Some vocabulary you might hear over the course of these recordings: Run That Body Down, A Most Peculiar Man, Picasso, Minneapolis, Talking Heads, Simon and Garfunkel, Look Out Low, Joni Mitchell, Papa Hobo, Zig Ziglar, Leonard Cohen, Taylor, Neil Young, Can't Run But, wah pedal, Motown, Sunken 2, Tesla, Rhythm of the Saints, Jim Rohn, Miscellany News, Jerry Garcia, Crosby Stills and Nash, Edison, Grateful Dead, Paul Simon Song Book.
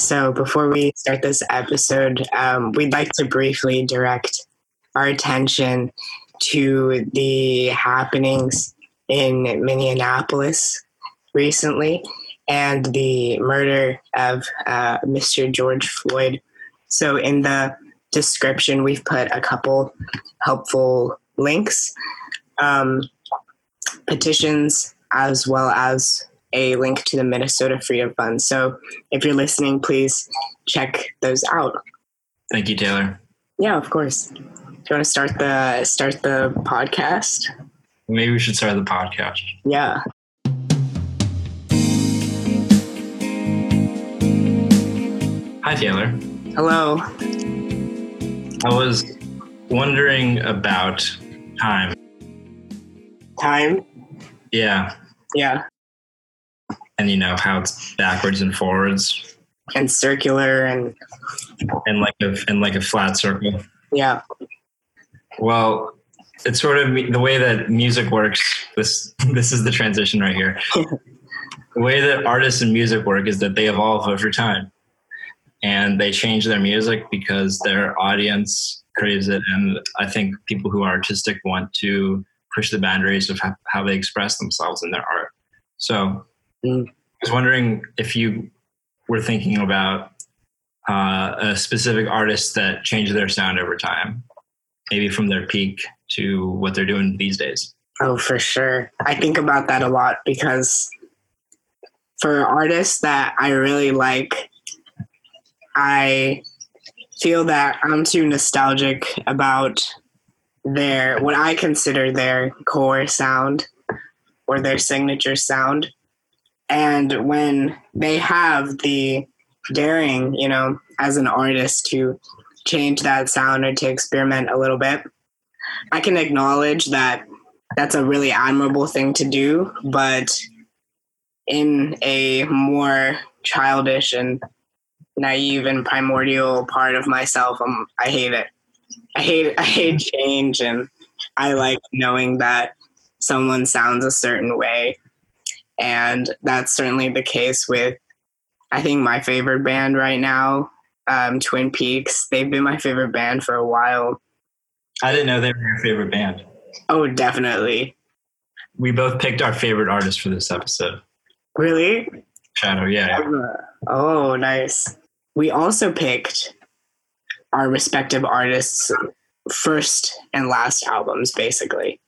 So before we start this episode, we'd like to briefly direct our attention to the happenings in Minneapolis recently and the murder of Mr. George Floyd. So in the description, we've put a couple helpful links, petitions, as well as a link to the Minnesota Freedom Fund. So if you're listening, please check those out. Thank you, Taylor. Yeah, of course. Do you want to start the podcast? Maybe we should start the podcast. Yeah. Hi, Taylor. Hello. I was wondering about time. Time? Yeah. Yeah. And you know how it's backwards and forwards and circular and like a flat circle. Yeah. Well, it's sort of the way that music works. This is the transition right here. The way that artists and music work is that they evolve over time, and they change their music because their audience craves it. And I think people who are artistic want to push the boundaries of how they express themselves in their art. So I was wondering if you were thinking about a specific artist that changed their sound over time, maybe from their peak to what they're doing these days. Oh, for sure. I think about that a lot because for artists that I really like, I feel that I'm too nostalgic about what I consider their core sound or their signature sound. And when they have the daring, you know, as an artist to change that sound or to experiment a little bit, I can acknowledge that that's a really admirable thing to do, but in a more childish and naive and primordial part of myself, I hate it. I hate change, and I like knowing that someone sounds a certain way. And that's certainly the case with, I think, my favorite band right now, Twin Peaks. They've been my favorite band for a while. I didn't know they were your favorite band. Oh, definitely. We both picked our favorite artist for this episode. Really? Shadow, yeah. Oh, nice. We also picked our respective artists' first and last albums, basically.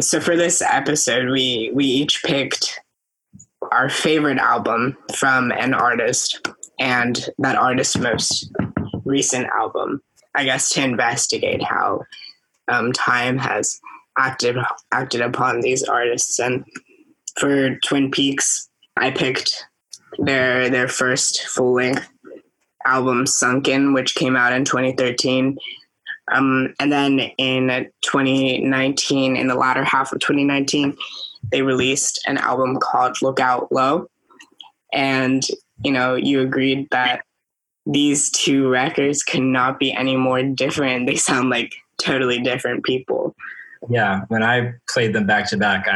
So for this episode, we each picked our favorite album from an artist and that artist's most recent album, I guess, to investigate how time has acted upon these artists. And for Twin Peaks, I picked their first full-length album, Sunken, which came out in 2013. And then in 2019, in the latter half of 2019, they released an album called Look Out Low. And, you know, you agreed that these two records could not be any more different. They sound like totally different people. Yeah. When I played them back to back,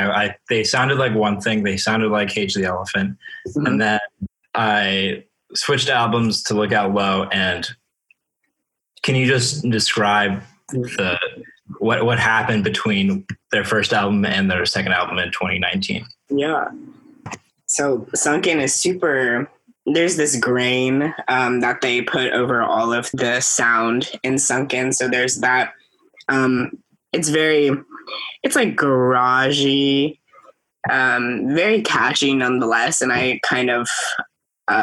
they sounded like one thing. They sounded like Cage the Elephant. Mm-hmm. And then I switched albums to Look Out Low. And can you just describe what happened between their first album and their second album in 2019? Yeah. So Sunken is super, there's this grain that they put over all of the sound in Sunken. So there's that, it's like garagey, very catchy nonetheless. And I kind of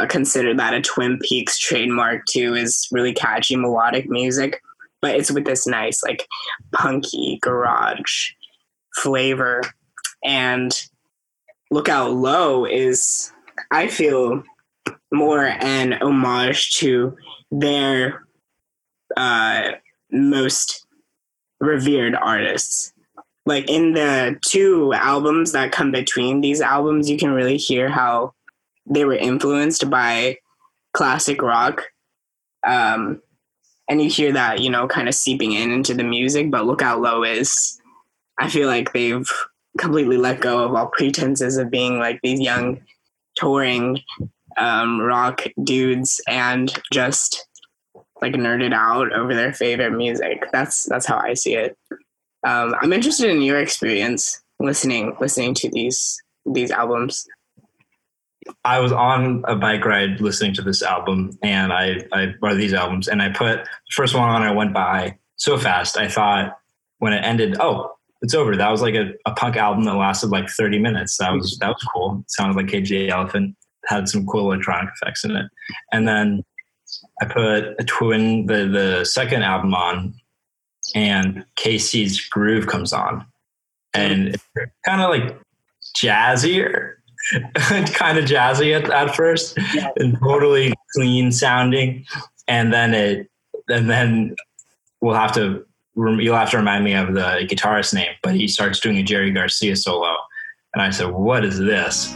consider that a Twin Peaks trademark too, is really catchy melodic music, but it's with this nice like punky garage flavor. And Look Out Low is, I feel, more an homage to their most revered artists. Like in the two albums that come between these albums, you can really hear how they were influenced by classic rock. And you hear that, you know, kind of seeping into the music, but Look Out Low is, I feel like they've completely let go of all pretenses of being like these young touring rock dudes and just like nerded out over their favorite music. That's how I see it. I'm interested in your experience listening to these albums. I was on a bike ride listening to this album and I put the first one on. I went by so fast. I thought when it ended, oh, it's over. That was like a punk album that lasted like 30 minutes. That was cool. It sounded like Cage the Elephant, had some cool electronic effects in it. And then I put the second album on and KC's Groove comes on and it's kind of like jazzier. Kind of jazzy at first, yeah. And totally clean sounding, and then you'll have to remind me of the guitarist's name, but he starts doing a Jerry Garcia solo, and I said, "What is this?"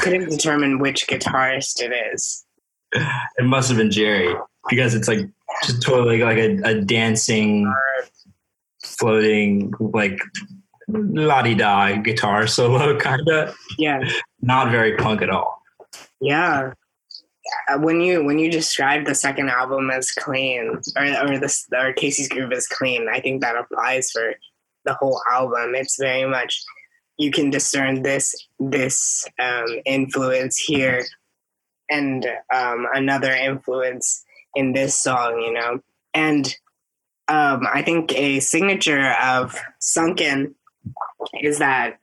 Couldn't determine which guitarist it is. It must have been Jerry, because it's like just totally like a dancing, floating, like la-di-da guitar solo kinda. Yeah. Not very punk at all. Yeah. When you describe the second album as clean, or KC's Groove as clean, I think that applies for the whole album. It's very much. You can discern this influence here and another influence in this song, you know? And I think a signature of Sunken is that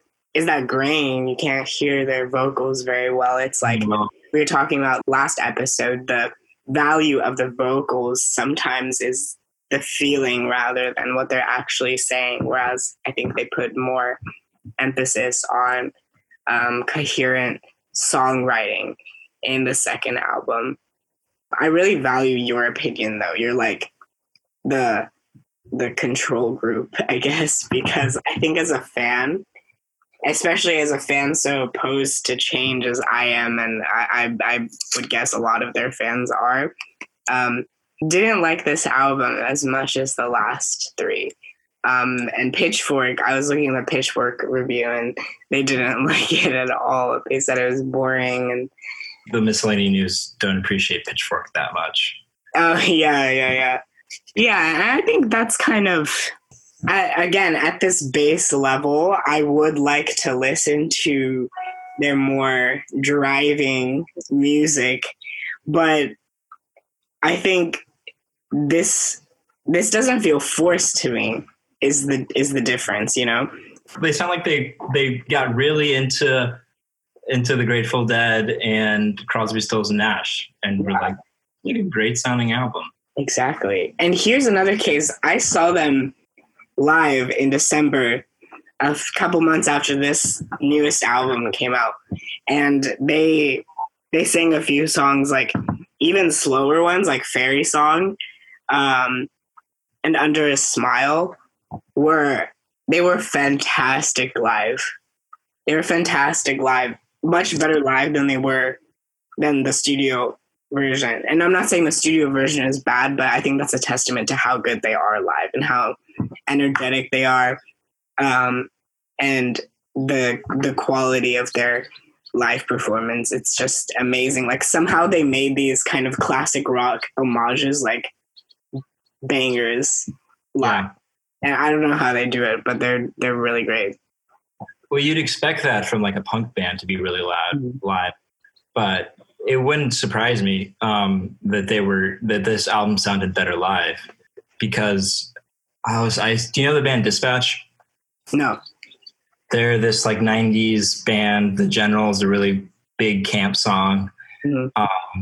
grain. You can't hear their vocals very well. It's like we were talking about last episode, the value of the vocals sometimes is the feeling rather than what they're actually saying. Whereas I think they put more emphasis on coherent songwriting in the second album. I really value your opinion, though. You're like the control group, I guess, because I think as a fan, especially as a fan so opposed to change as I am, and I would guess a lot of their fans are, didn't like this album as much as the last three. And Pitchfork, I was looking at the Pitchfork review and they didn't like it at all. They said it was boring. And the Miscellany News don't appreciate Pitchfork that much. Oh, yeah. Yeah, and I think that's kind of, again, at this base level, I would like to listen to their more driving music. But I think this doesn't feel forced to me. Is the difference, you know? They sound like they got really into the Grateful Dead and Crosby, Stills and Nash, and were like, "What a great sounding album!" Exactly. And here's another case. I saw them live in December, a couple months after this newest album came out, and they sang a few songs, like even slower ones, like Fairy Song, and Under a Smile. They were fantastic live. They were fantastic live, much better live than the studio version. And I'm not saying the studio version is bad, but I think that's a testament to how good they are live and how energetic they are, and the quality of their live performance. It's just amazing. Like somehow they made these kind of classic rock homages, like bangers live. Yeah. And I don't know how they do it, but they're really great. Well, you'd expect that from like a punk band to be really loud live, but it wouldn't surprise me that this album sounded better live, because do you know the band Dispatch? No. They're this like 90s band. The General is a really big camp song. Mm-hmm.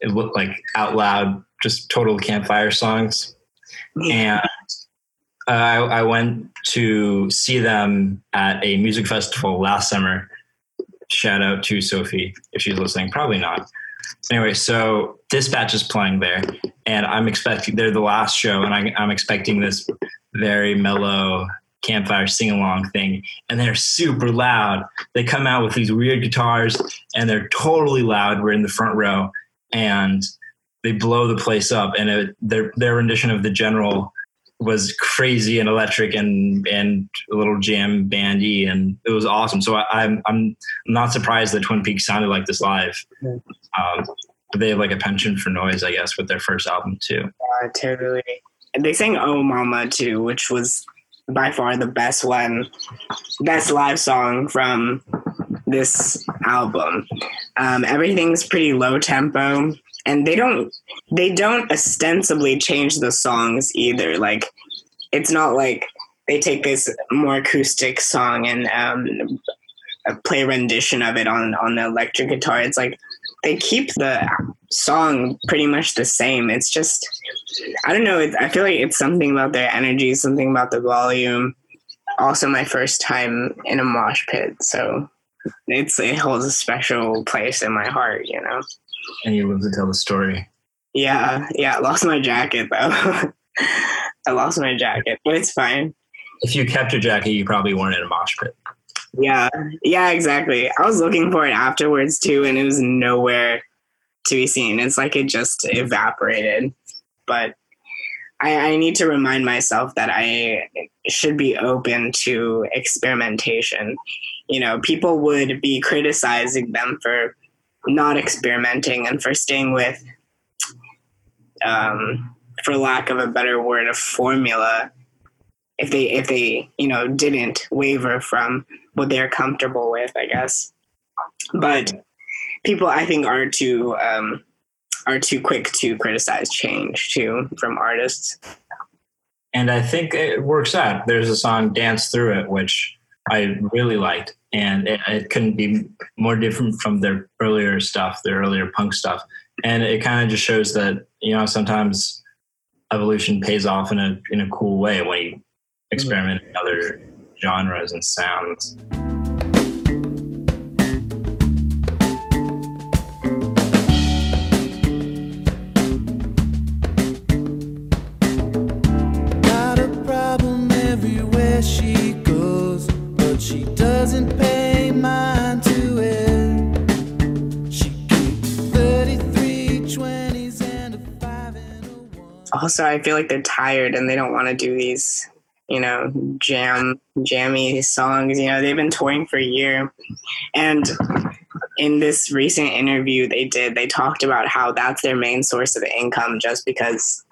It looked like out loud, just total campfire songs. And I went to see them at a music festival last summer. Shout out to Sophie, if she's listening. Probably not. Anyway, so Dispatch is playing there, and I'm expecting they're the last show, and I'm expecting this very mellow campfire sing-along thing, and they're super loud. They come out with these weird guitars, and they're totally loud. We're in the front row, and they blow the place up. And their rendition of The General was crazy and electric and a little jam bandy, and it was awesome. So I'm not surprised that Twin Peaks sounded like this live. They have like a penchant for noise, I guess, with their first album too. Yeah, totally. And they sang "Oh Mama" too, which was by far the best live song from this album. Everything's pretty low tempo. And they don't ostensibly change the songs either. Like, it's not like they take this more acoustic song and play a rendition of it on the electric guitar. It's like they keep the song pretty much the same. It's just, I don't know. I feel like it's something about their energy, something about the volume. Also, my first time in a mosh pit, so it holds a special place in my heart, you know. And you live to tell the story. Yeah. I lost my jacket, though. But it's fine. If you kept your jacket, you probably weren't in a mosh pit. Yeah, exactly. I was looking for it afterwards, too, and it was nowhere to be seen. It's like it just evaporated. But I need to remind myself that I should be open to experimentation. You know, people would be criticizing them for not experimenting and for staying with, for lack of a better word, a formula, if they, you know, didn't waver from what they're comfortable with, I guess. But people, I think, are too quick to criticize change too from artists. And I think it works out. There's a song, "Dance Through It," which I really liked, and it couldn't be more different from their earlier stuff, their earlier punk stuff. And it kind of just shows that, you know, sometimes evolution pays off in a cool way when you experiment in other genres and sounds. Got a problem everywhere she goes, but she doesn't pay mind to it. She keeps 33 20s and a 5 and a 1. Also, I feel like they're tired and they don't want to do these, you know, jammy songs. You know, they've been touring for a year. And in this recent interview they talked about how that's their main source of income, just because,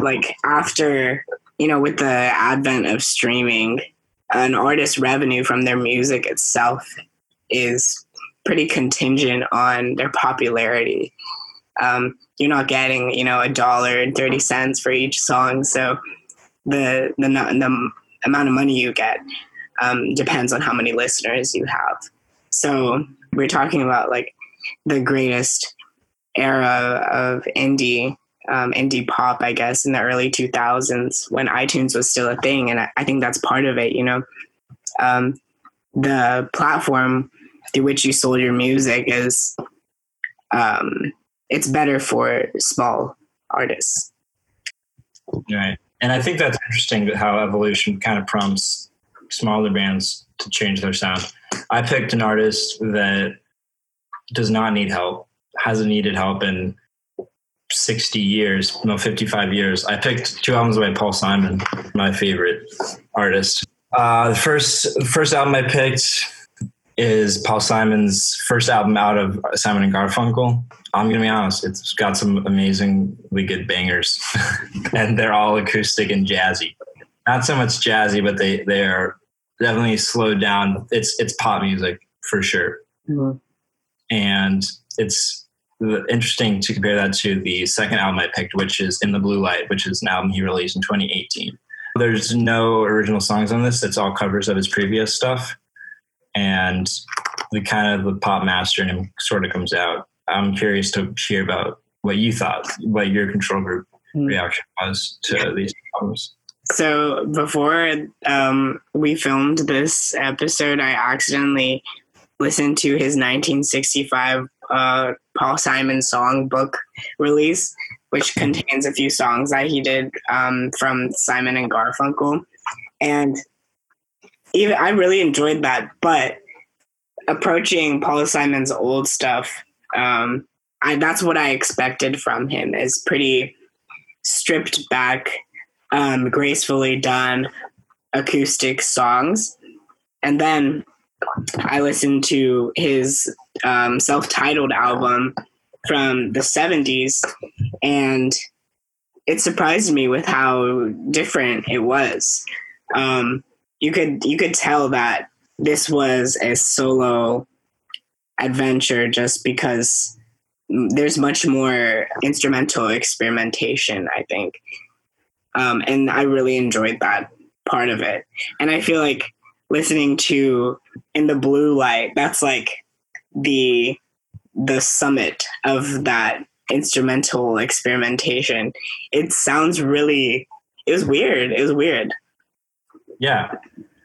like, after, you know, with the advent of streaming, an artist's revenue from their music itself is pretty contingent on their popularity. You're not getting, you know, $1.30 for each song, so the amount of money you get depends on how many listeners you have. So we're talking about, like, the greatest era of indie pop, I guess, in the early 2000s, when iTunes was still a thing. And I think that's part of it, you know. The platform through which you sold your music is, it's better for small artists. Right. And I think that's interesting how evolution kind of prompts smaller bands to change their sound. I picked an artist that does not need help, hasn't needed help in 55 years. I picked two albums by Paul Simon, my favorite artist. The first album I picked is Paul Simon's first album out of Simon and Garfunkel. I'm going to be honest, it's got some amazingly good bangers, and they're all acoustic and jazzy. Not so much jazzy, but they are definitely slowed down. It's pop music for sure. Mm-hmm. And it's interesting to compare that to the second album I picked, which is In The Blue Light, which is an album he released in 2018. There's no original songs on this. It's all covers of his previous stuff. And the kind of the pop master in him sort of comes out. I'm curious to hear about what you thought, what your control group reaction was to these albums. So before we filmed this episode, I accidentally listened to his 1965 Paul Simon Song Book release, which contains a few songs that he did from Simon and Garfunkel. And even I really enjoyed that, but approaching Paul Simon's old stuff, that's what I expected from him, is pretty stripped back, gracefully done acoustic songs. And then I listened to his self-titled album from the 70s, and it surprised me with how different it was. You could tell that this was a solo adventure, just because there's much more instrumental experimentation, I think. And I really enjoyed that part of it. And I feel like listening to In the Blue Light, that's like the summit of that instrumental experimentation. It was weird. Yeah,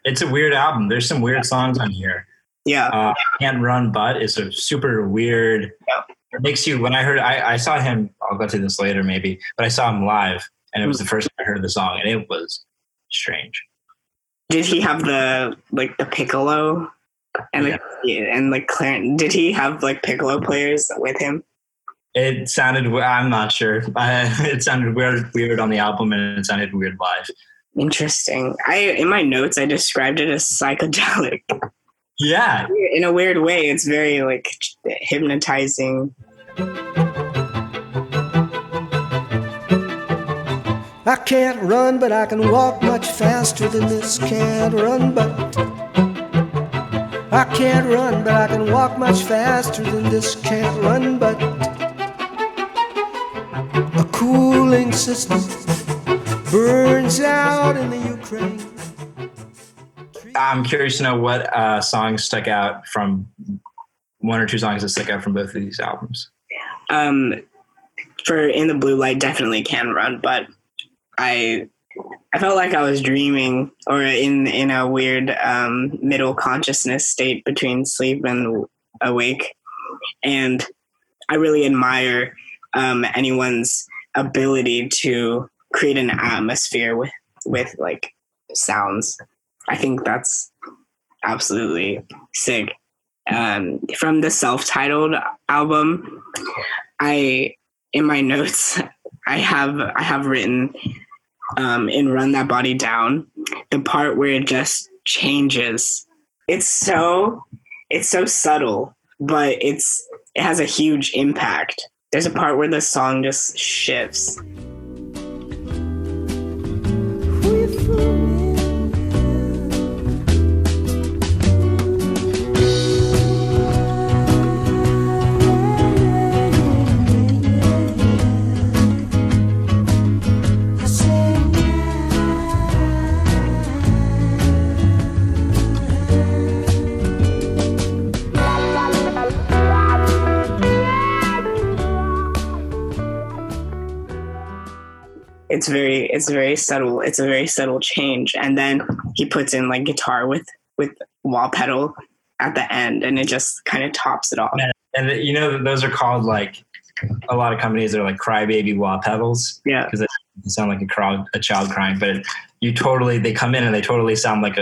it's a weird album. There's some weird songs on here. Yeah. Can't Run But is a super weird, it makes you, when I heard, I saw him, I'll go to this later maybe, but I saw him live, and it was the first time I heard the song, and it was strange. Did he have the piccolo and the clarinet? Did he have piccolo players with him? It sounded, I'm not sure. It sounded weird on the album, and it sounded weird live. Interesting. In my notes, I described it as psychedelic. Yeah. In a weird way, it's very hypnotizing. I can't run, but I can walk much faster than this. Can't run, but I can't run, but I can walk much faster than this. Can't run, but a cooling system burns out in the Ukraine. I'm curious to know what songs stuck out from one or two songs that stuck out from both of these albums. For In the Blue Light, definitely Can Run, but I felt like I was dreaming, or in a weird middle consciousness state between sleep and awake. And I really admire anyone's ability to create an atmosphere with sounds. I think that's absolutely sick. From the self-titled album, in my notes, I have written, in Run That Body Down, the part where it just changes. It's so subtle, but it has a huge impact. There's a part where the song just shifts. It's very subtle. It's a very subtle change. And then he puts in guitar with wah pedal at the end, and it just kind of tops it off. And those are called, a lot of companies are crybaby wah pedals. Yeah. Because they sound like a child crying, but they come in and they totally sound like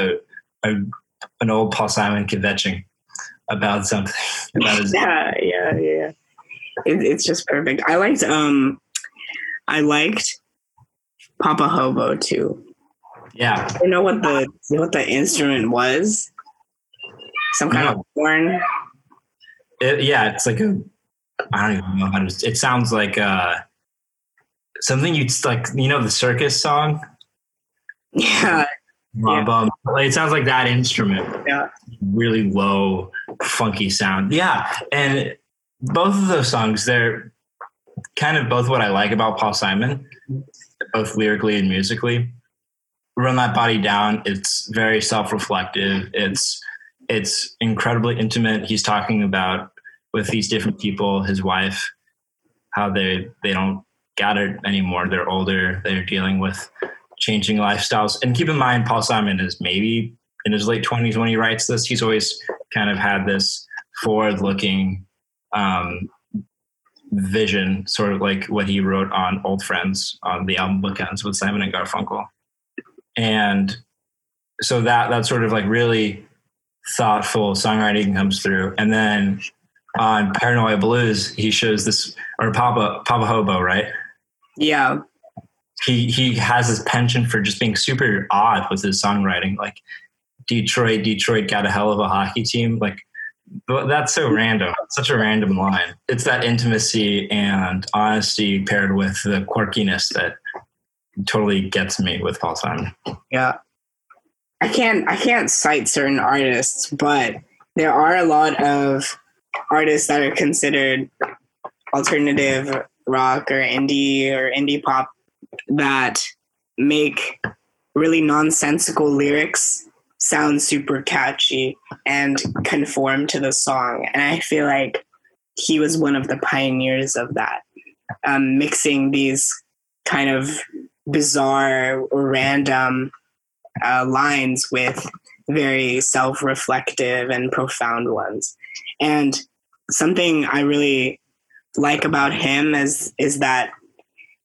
an old Paul Simon kvetching about something. Yeah. It's just perfect. I liked Papa Hobo too. Yeah. You know what the instrument was? Some kind of horn. It's I don't even know how to. It sounds like something you'd the circus song. Yeah. It sounds like that instrument. Yeah. Really low, funky sound. Yeah, and both of those songs, they're kind of both what I like about Paul Simon, both lyrically and musically. Run That Body Down, it's very self-reflective. It's incredibly intimate. He's talking about, with these different people, his wife, how they don't got it anymore. They're older. They're dealing with changing lifestyles. And keep in mind, Paul Simon is maybe in his late 20s when he writes this. He's always kind of had this forward-looking vision, sort of like what he wrote on Old Friends on the album Bookends with Simon and Garfunkel. And so that sort of like really thoughtful songwriting comes through. And then on Paranoia Blues, he shows this, or Papa Hobo, right? Yeah. He has this penchant for just being super odd with his songwriting. Like Detroit got a hell of a hockey team. Like, that's so random. It's such a random line. It's that intimacy and honesty paired with the quirkiness that totally gets me with Paul Simon. Yeah. I can't cite certain artists, but there are a lot of artists that are considered alternative rock or indie pop that make really nonsensical lyrics sound super catchy and conform to the song. And I feel like he was one of the pioneers of that, mixing these kind of bizarre or random lines with very self-reflective and profound ones. And something I really like about him is that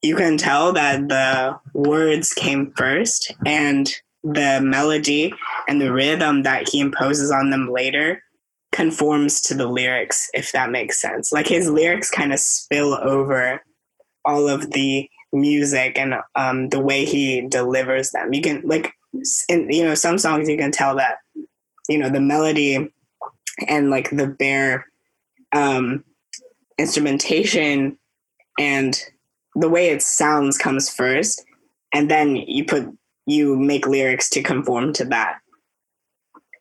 you can tell that the words came first, and the melody and the rhythm that he imposes on them later conforms to the lyrics, if that makes sense. Like, his lyrics kind of spill over all of the music and the way he delivers them. You can, like, some songs you can tell that, the melody and like the bare instrumentation and the way it sounds comes first, and then you make lyrics to conform to that.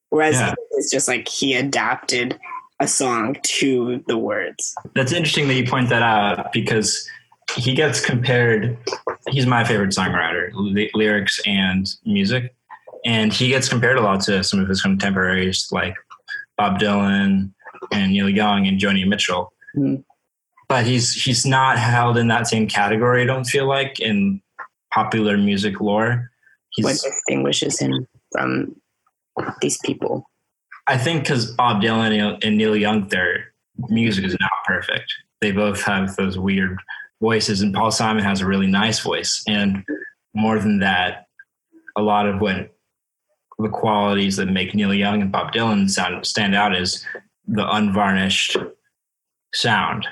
Whereas it's just like he adapted a song to the words. That's interesting that you point that out, because he gets compared. He's my favorite songwriter, lyrics and music, and he gets compared a lot to some of his contemporaries like Bob Dylan and Neil Young and Joni Mitchell. Mm-hmm. But he's not held in that same category, I don't feel like, in popular music lore. What distinguishes him from these people? I think because Bob Dylan and Neil Young, their music is not perfect. They both have those weird voices, and Paul Simon has a really nice voice. And more than that, a lot of what the qualities that make Neil Young and Bob Dylan stand out is the unvarnished sound.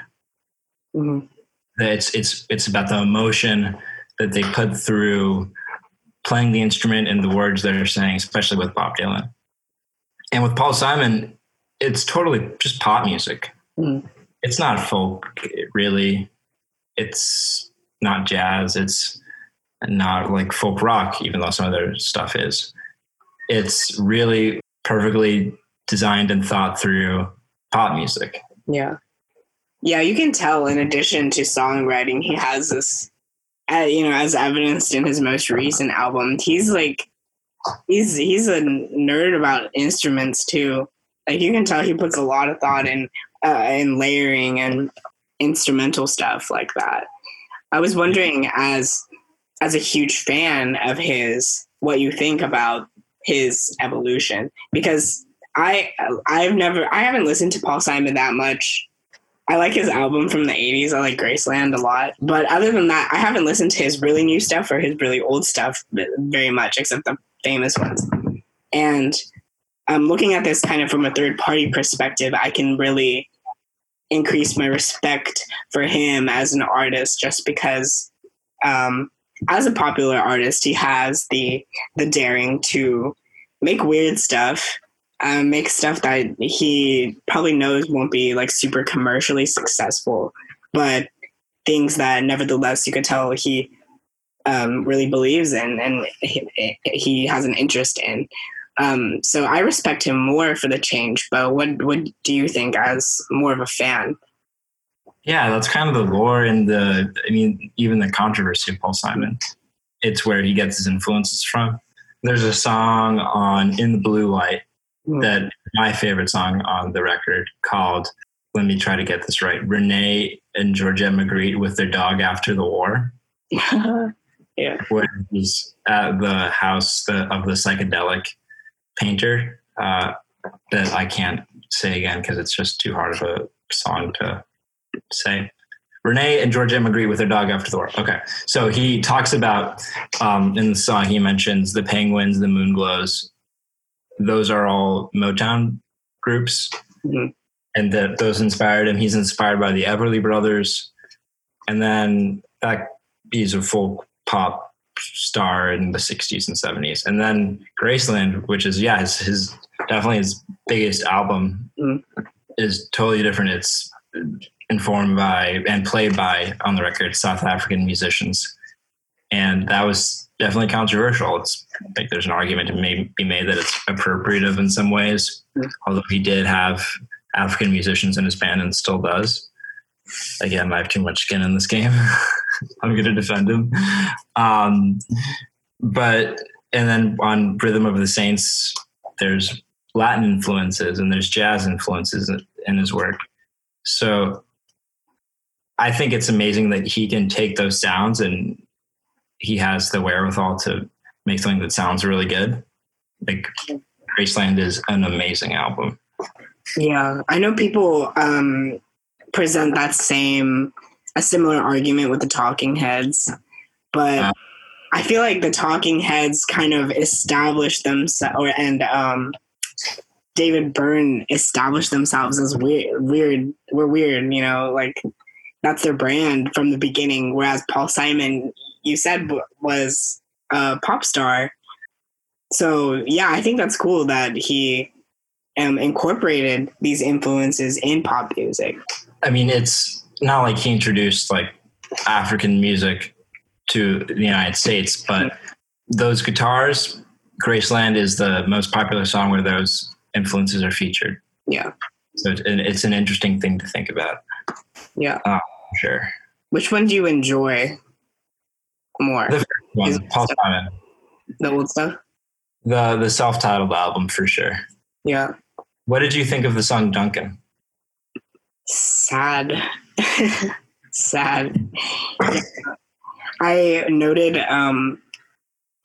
Mm-hmm. It's about the emotion that they put through playing the instrument and the words they're saying, especially with Bob Dylan. And with Paul Simon, it's totally just pop music. Mm-hmm. It's not folk, really. It's not jazz. It's not like folk rock, even though some of their stuff is. It's really perfectly designed and thought through pop music. Yeah. Yeah, you can tell, in addition to songwriting, he has this, as evidenced in his most recent album, he's a nerd about instruments too. Like, you can tell he puts a lot of thought in layering and instrumental stuff like that. I was wondering, as a huge fan of his, what you think about his evolution, because I haven't listened to Paul Simon that much. I like his album from the 80s. I like Graceland a lot. But other than that, I haven't listened to his really new stuff or his really old stuff very much, except the famous ones. And I'm looking at this kind of from a third-party perspective. I can really increase my respect for him as an artist, just because as a popular artist, he has the daring to make weird stuff, make stuff that he probably knows won't be like super commercially successful, but things that nevertheless you could tell he really believes in and he has an interest in. So I respect him more for the change. But what do you think as more of a fan? Yeah, that's kind of the lore and even the controversy of Paul Simon. It's where he gets his influences from. There's a song on In The Blue Light that my favorite song on the record, called, let me try to get this right, Renee and Georgette Magritte with Their Dog After the War. Yeah. Where he's at the house of the psychedelic painter that I can't say again because it's just too hard of a song to say. Renee and Georgette Magritte with their dog after the war. Okay. So he talks about, in the song, he mentions the Penguins, the Moonglows. Those are all Motown groups. Mm-hmm. And that those inspired him. He's inspired by the Everly Brothers. And then he's a full pop star in the 60s and 70s. And then Graceland, which is, his definitely his biggest album, mm-hmm. is totally different. It's informed by and played by, on the record, South African musicians. And that was definitely controversial. It's like there's an argument to be made that it's appropriative in some ways, mm-hmm. although he did have African musicians in his band and still does. Again, I have too much skin in this game. I'm going to defend him. And then on Rhythm of the Saints, there's Latin influences and there's jazz influences in his work. So I think it's amazing that he can take those sounds and he has the wherewithal to make something that sounds really good. Like Graceland is an amazing album. Yeah. I know people, present a similar argument with the Talking Heads, but I feel like the Talking Heads kind of established themselves, and David Byrne established themselves as weird, you know, like that's their brand from the beginning, whereas Paul Simon, you said, was a pop star. So yeah, I think that's cool that he incorporated these influences in pop music. I mean, it's not like he introduced African music to the United States, but those guitars, Graceland is the most popular song where those influences are featured. Yeah. So it's an interesting thing to think about. Yeah. Sure. Which one do you enjoy more? The first one, Paul Simon. The old stuff? The self-titled album, for sure. Yeah. What did you think of the song Duncan? Sad. Yeah. I noted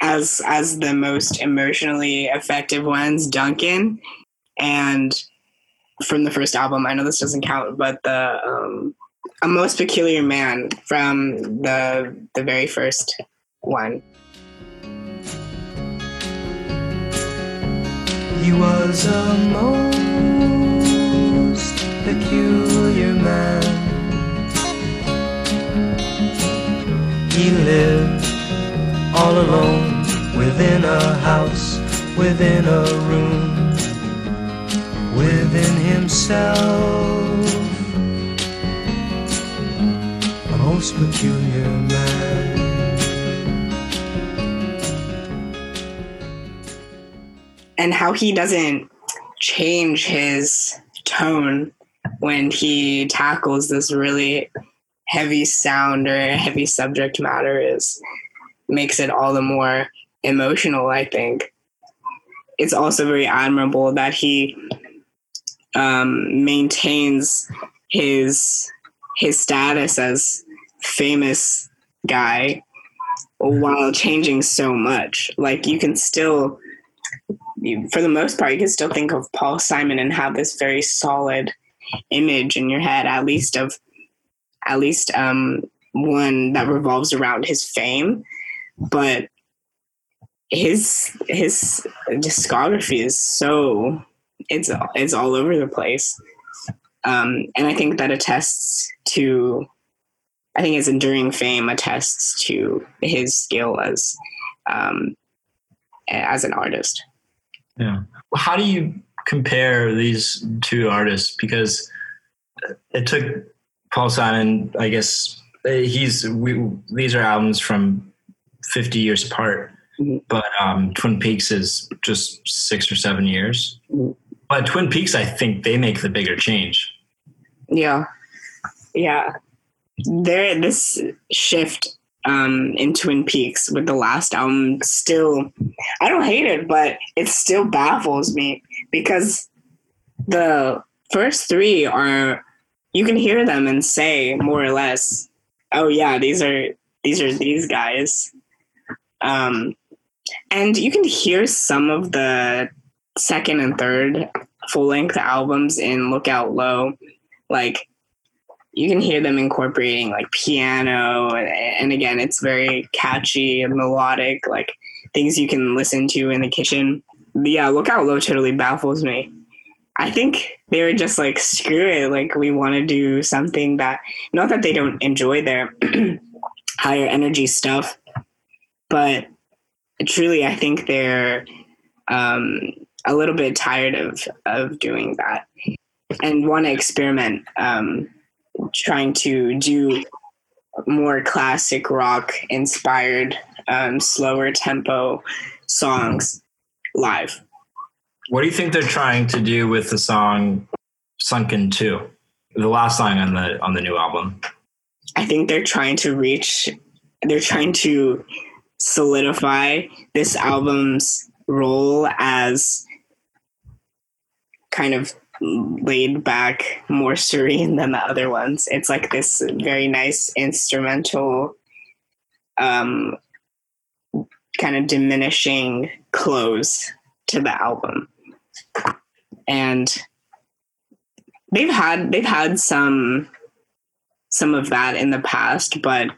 as the most emotionally effective ones, Duncan, and from the first album, I know this doesn't count, but the A Most Peculiar Man from the very first one. He was a most peculiar man. He lived all alone within a house, within a room, within himself. A most peculiar man. And how he doesn't change his tone when he tackles this really heavy sound or heavy subject matter makes it all the more emotional, I think. It's also very admirable that he maintains his status as famous guy while changing so much. You can still... for the most part, you can still think of Paul Simon and have this very solid image in your head, at least one that revolves around his fame. But his discography is it's all over the place, and I think that his enduring fame attests to his skill as an artist. Yeah. How do you compare these two artists? Because it took Paul Simon, I guess, these are albums from 50 years apart, but Twin Peaks is just 6 or 7 years. But Twin Peaks, I think they make the bigger change. Yeah. Yeah. This shift in Twin Peaks with the last album, still, I don't hate it, but it still baffles me because the first three are, you can hear them and say more or less, oh yeah, these are these guys. And you can hear some of the second and third full length albums in Look Out Low, you can hear them incorporating like piano, and again, it's very catchy and melodic, like things you can listen to in the kitchen. But yeah, Look Out Low totally baffles me. I think they were just like, screw it, like we want to do something that, not that they don't enjoy their higher energy stuff, but truly I think they're a little bit tired of doing that and want to experiment, trying to do more classic rock inspired, slower tempo songs live. What do you think they're trying to do with the song Sunken 2, the last song on the new album? I think they're trying to solidify this album's role as kind of laid back, more serene than the other ones. It's like this very nice instrumental kind of diminishing close to the album. And they've had some of that in the past, but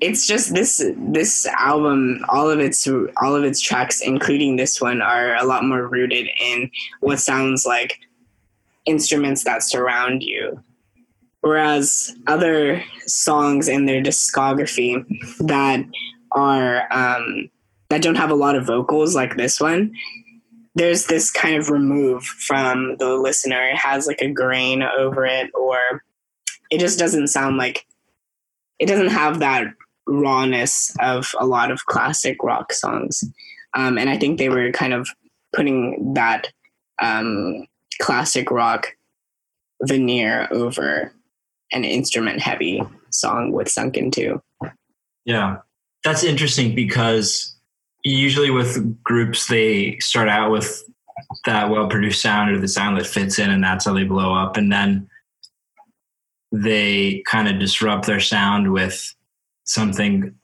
it's just this album, all of its tracks, including this one, are a lot more rooted in what sounds like instruments that surround you. Whereas other songs in their discography that are that don't have a lot of vocals like this one, there's this kind of remove from the listener. It has like a grain over it, or it just doesn't sound like, it doesn't have that rawness of a lot of classic rock songs. And I think they were kind of putting that classic rock veneer over an instrument heavy song with Sunken 2. Yeah, that's interesting because usually with groups, they start out with that well-produced sound or the sound that fits in, and that's how they blow up. And then they kind of disrupt their sound with something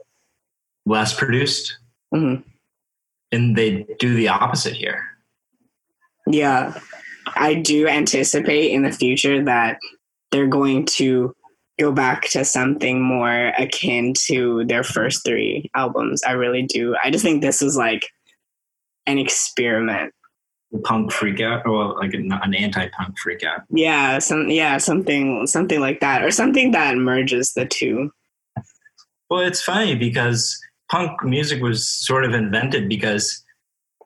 less produced. Mm-hmm. And they do the opposite here. Yeah. I do anticipate in the future that they're going to go back to something more akin to their first three albums. I really do. I just think this is like an experiment. Punk freak out, or like an anti-punk freak out. Yeah, something like that, or something that merges the two. Well, it's funny because punk music was sort of invented because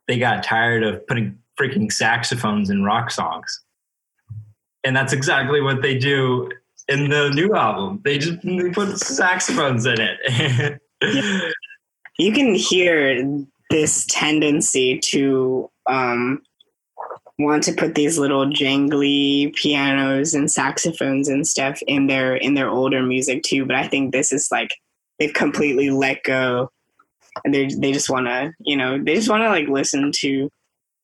they got tired of putting freaking saxophones in rock songs. And that's exactly what they do in the new album. They put saxophones in it. Yeah. You can hear this tendency to want to put these little jangly pianos and saxophones and stuff in their older music too. But I think this is like, they've completely let go, and they just want to, like listen to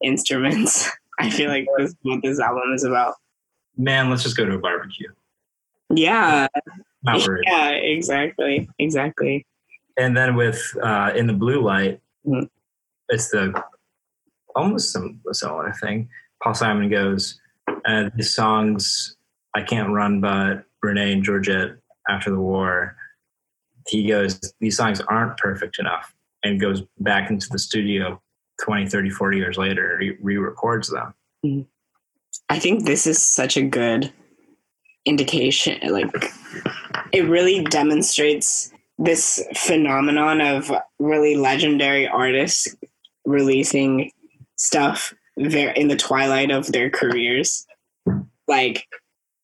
instruments. I feel like that's what this album is about. Man, let's just go to a barbecue. Yeah. Not worried. Yeah, exactly. And then with In the Blue Light, mm-hmm. It's the almost similar thing. Paul Simon goes, the songs I Can't Run But, Renee and Georgette After the War, he goes, these songs aren't perfect enough, and goes back into the studio 20, 30, 40 years later, re-records them. Mm-hmm. I think this is such a good indication. Like, it really demonstrates this phenomenon of really legendary artists releasing stuff there in the twilight of their careers. Like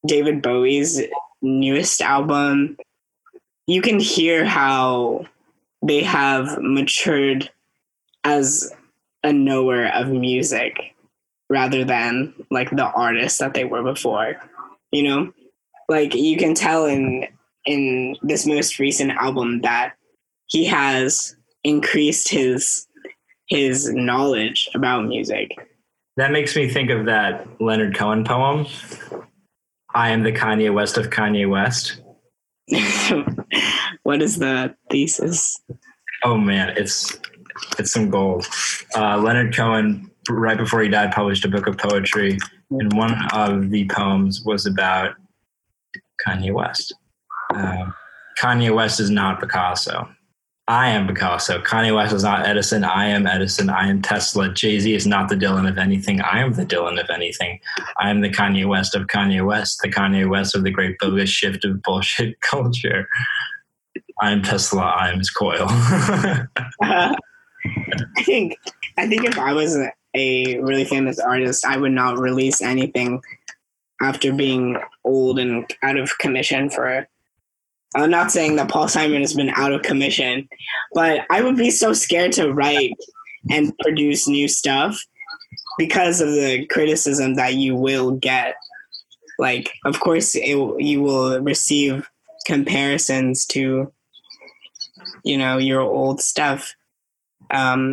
David Bowie's newest album, you can hear how they have matured as a knower of music rather than like the artists that they were before, you know? Like, you can tell in this most recent album that he has increased his knowledge about music. That makes me think of that Leonard Cohen poem, I Am the Kanye West of Kanye West. What is the thesis? Oh man, it's some gold. Leonard Cohen, right before he died, published a book of poetry, and one of the poems was about Kanye West. Kanye West is not Picasso. I am Picasso. Kanye West is not Edison. I am Edison. I am Tesla. Jay-Z is not the Dylan of anything. I am the Dylan of anything. I am the Kanye West of Kanye West, the Kanye West of the great bogus shift of bullshit culture. I am Tesla. I am his coil. I think if I was a really famous artist, I would not release anything after being old and out of commission for... I'm not saying that Paul Simon has been out of commission, but I would be so scared to write and produce new stuff because of the criticism that you will get. Like, of course, you will receive comparisons to, you know, your old stuff. So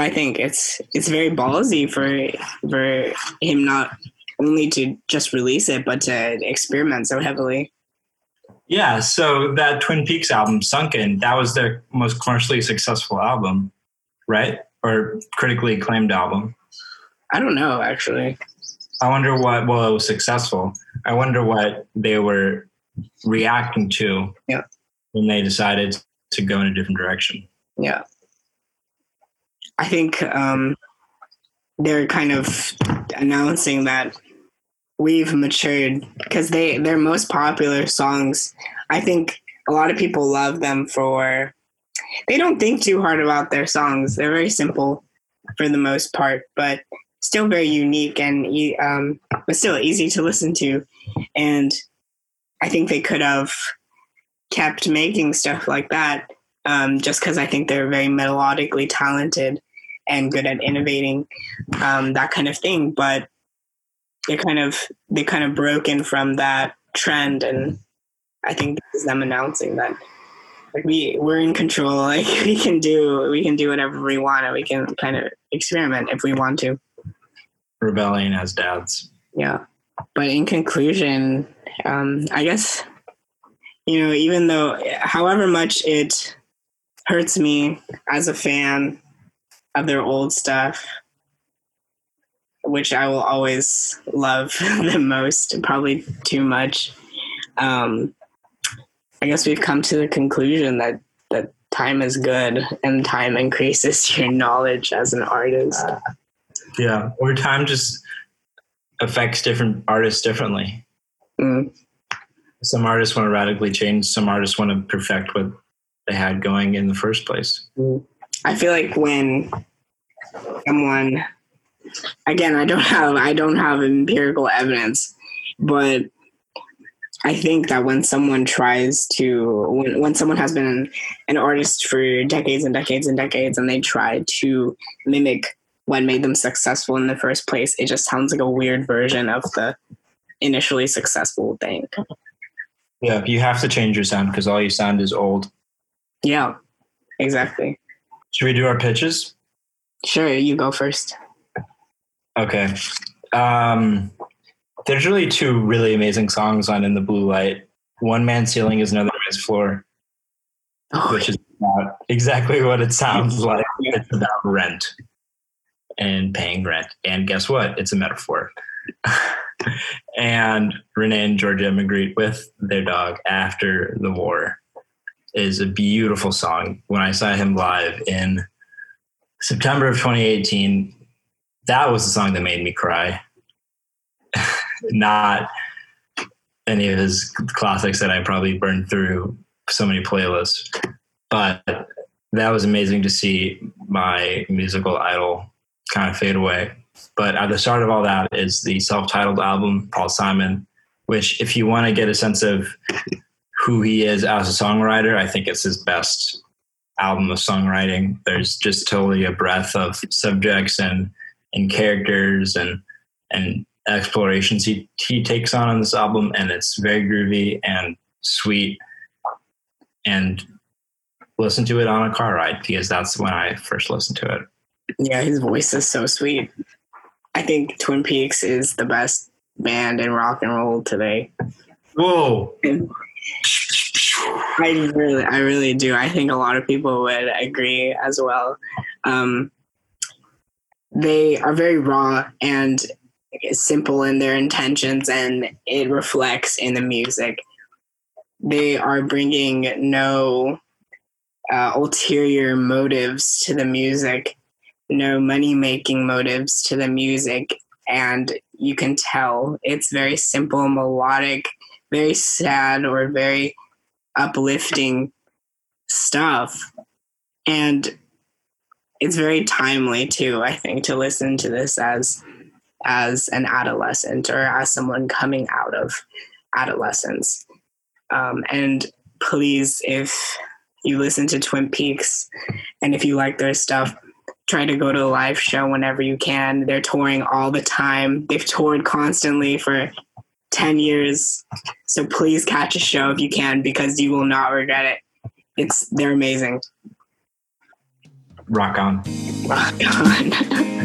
I think it's very ballsy for him not only to just release it, but to experiment so heavily. Yeah, so that Twin Peaks album, Sunken, that was their most commercially successful album, right? Or critically acclaimed album. I don't know, actually. I wonder what, well, it was successful. I wonder what they were reacting to when they decided to go in a different direction. Yeah. I think they're kind of announcing that we've matured, because their most popular songs, I think a lot of people love them for, they don't think too hard about their songs. They're very simple for the most part, but still very unique and but still easy to listen to. And I think they could have kept making stuff like that just because I think they're very melodically talented and good at innovating, that kind of thing. But They kind of broken from that trend, and I think this is them announcing that, like, we're in control. Like, we can do whatever we want, and we can kind of experiment if we want to. Rebellion has dads. Yeah, but in conclusion, I guess, you know, even though however much it hurts me as a fan of their old stuff, which I will always love the most, probably too much. I guess we've come to the conclusion that time is good and time increases your knowledge as an artist. Yeah, or time just affects different artists differently. Mm. Some artists want to radically change. Some artists want to perfect what they had going in the first place. I feel like when someone... Again, I don't have empirical evidence, but I think that when someone someone has been an artist for decades and decades and decades, and they try to mimic what made them successful in the first place, it just sounds like a weird version of the initially successful thing. Yeah, you have to change your sound because all your sound is old. Yeah, exactly. Should we do our pitches? Sure, you go first. Okay. There's really two really amazing songs on In the Blue Light. One Man's Ceiling Is Another Man's Floor, which is about exactly what it sounds like. It's about rent and paying rent. And guess what? It's a metaphor. And Renee and Georgette Magritte with their dog after the war is a beautiful song. When I saw him live in September of 2018, that was the song that made me cry, not any of his classics that I probably burned through so many playlists. But that was amazing to see my musical idol kind of fade away. But at the start of all that is the self-titled album, Paul Simon, which if you want to get a sense of who he is as a songwriter, I think it's his best album of songwriting. There's just totally a breadth of subjects and characters and explorations he takes on this album, and it's very groovy and sweet. And listen to it on a car ride, because that's when I first listened to it. Yeah, his voice is so sweet. I think Twin Peaks is the best band in rock and roll today. Whoa. I really do. I think a lot of people would agree as well. They are very raw and simple in their intentions, and it reflects in the music. they are bringing no ulterior motives to the music, no money-making motives to the music. And you can tell it's very simple, melodic, very sad or very uplifting stuff. And it's very timely too, I think, to listen to this as an adolescent or as someone coming out of adolescence. And please, if you listen to Twin Peaks and if you like their stuff, try to go to a live show whenever you can. They're touring all the time. They've toured constantly for 10 years. So please catch a show if you can, because you will not regret it. They're amazing. Rock on. Rock on.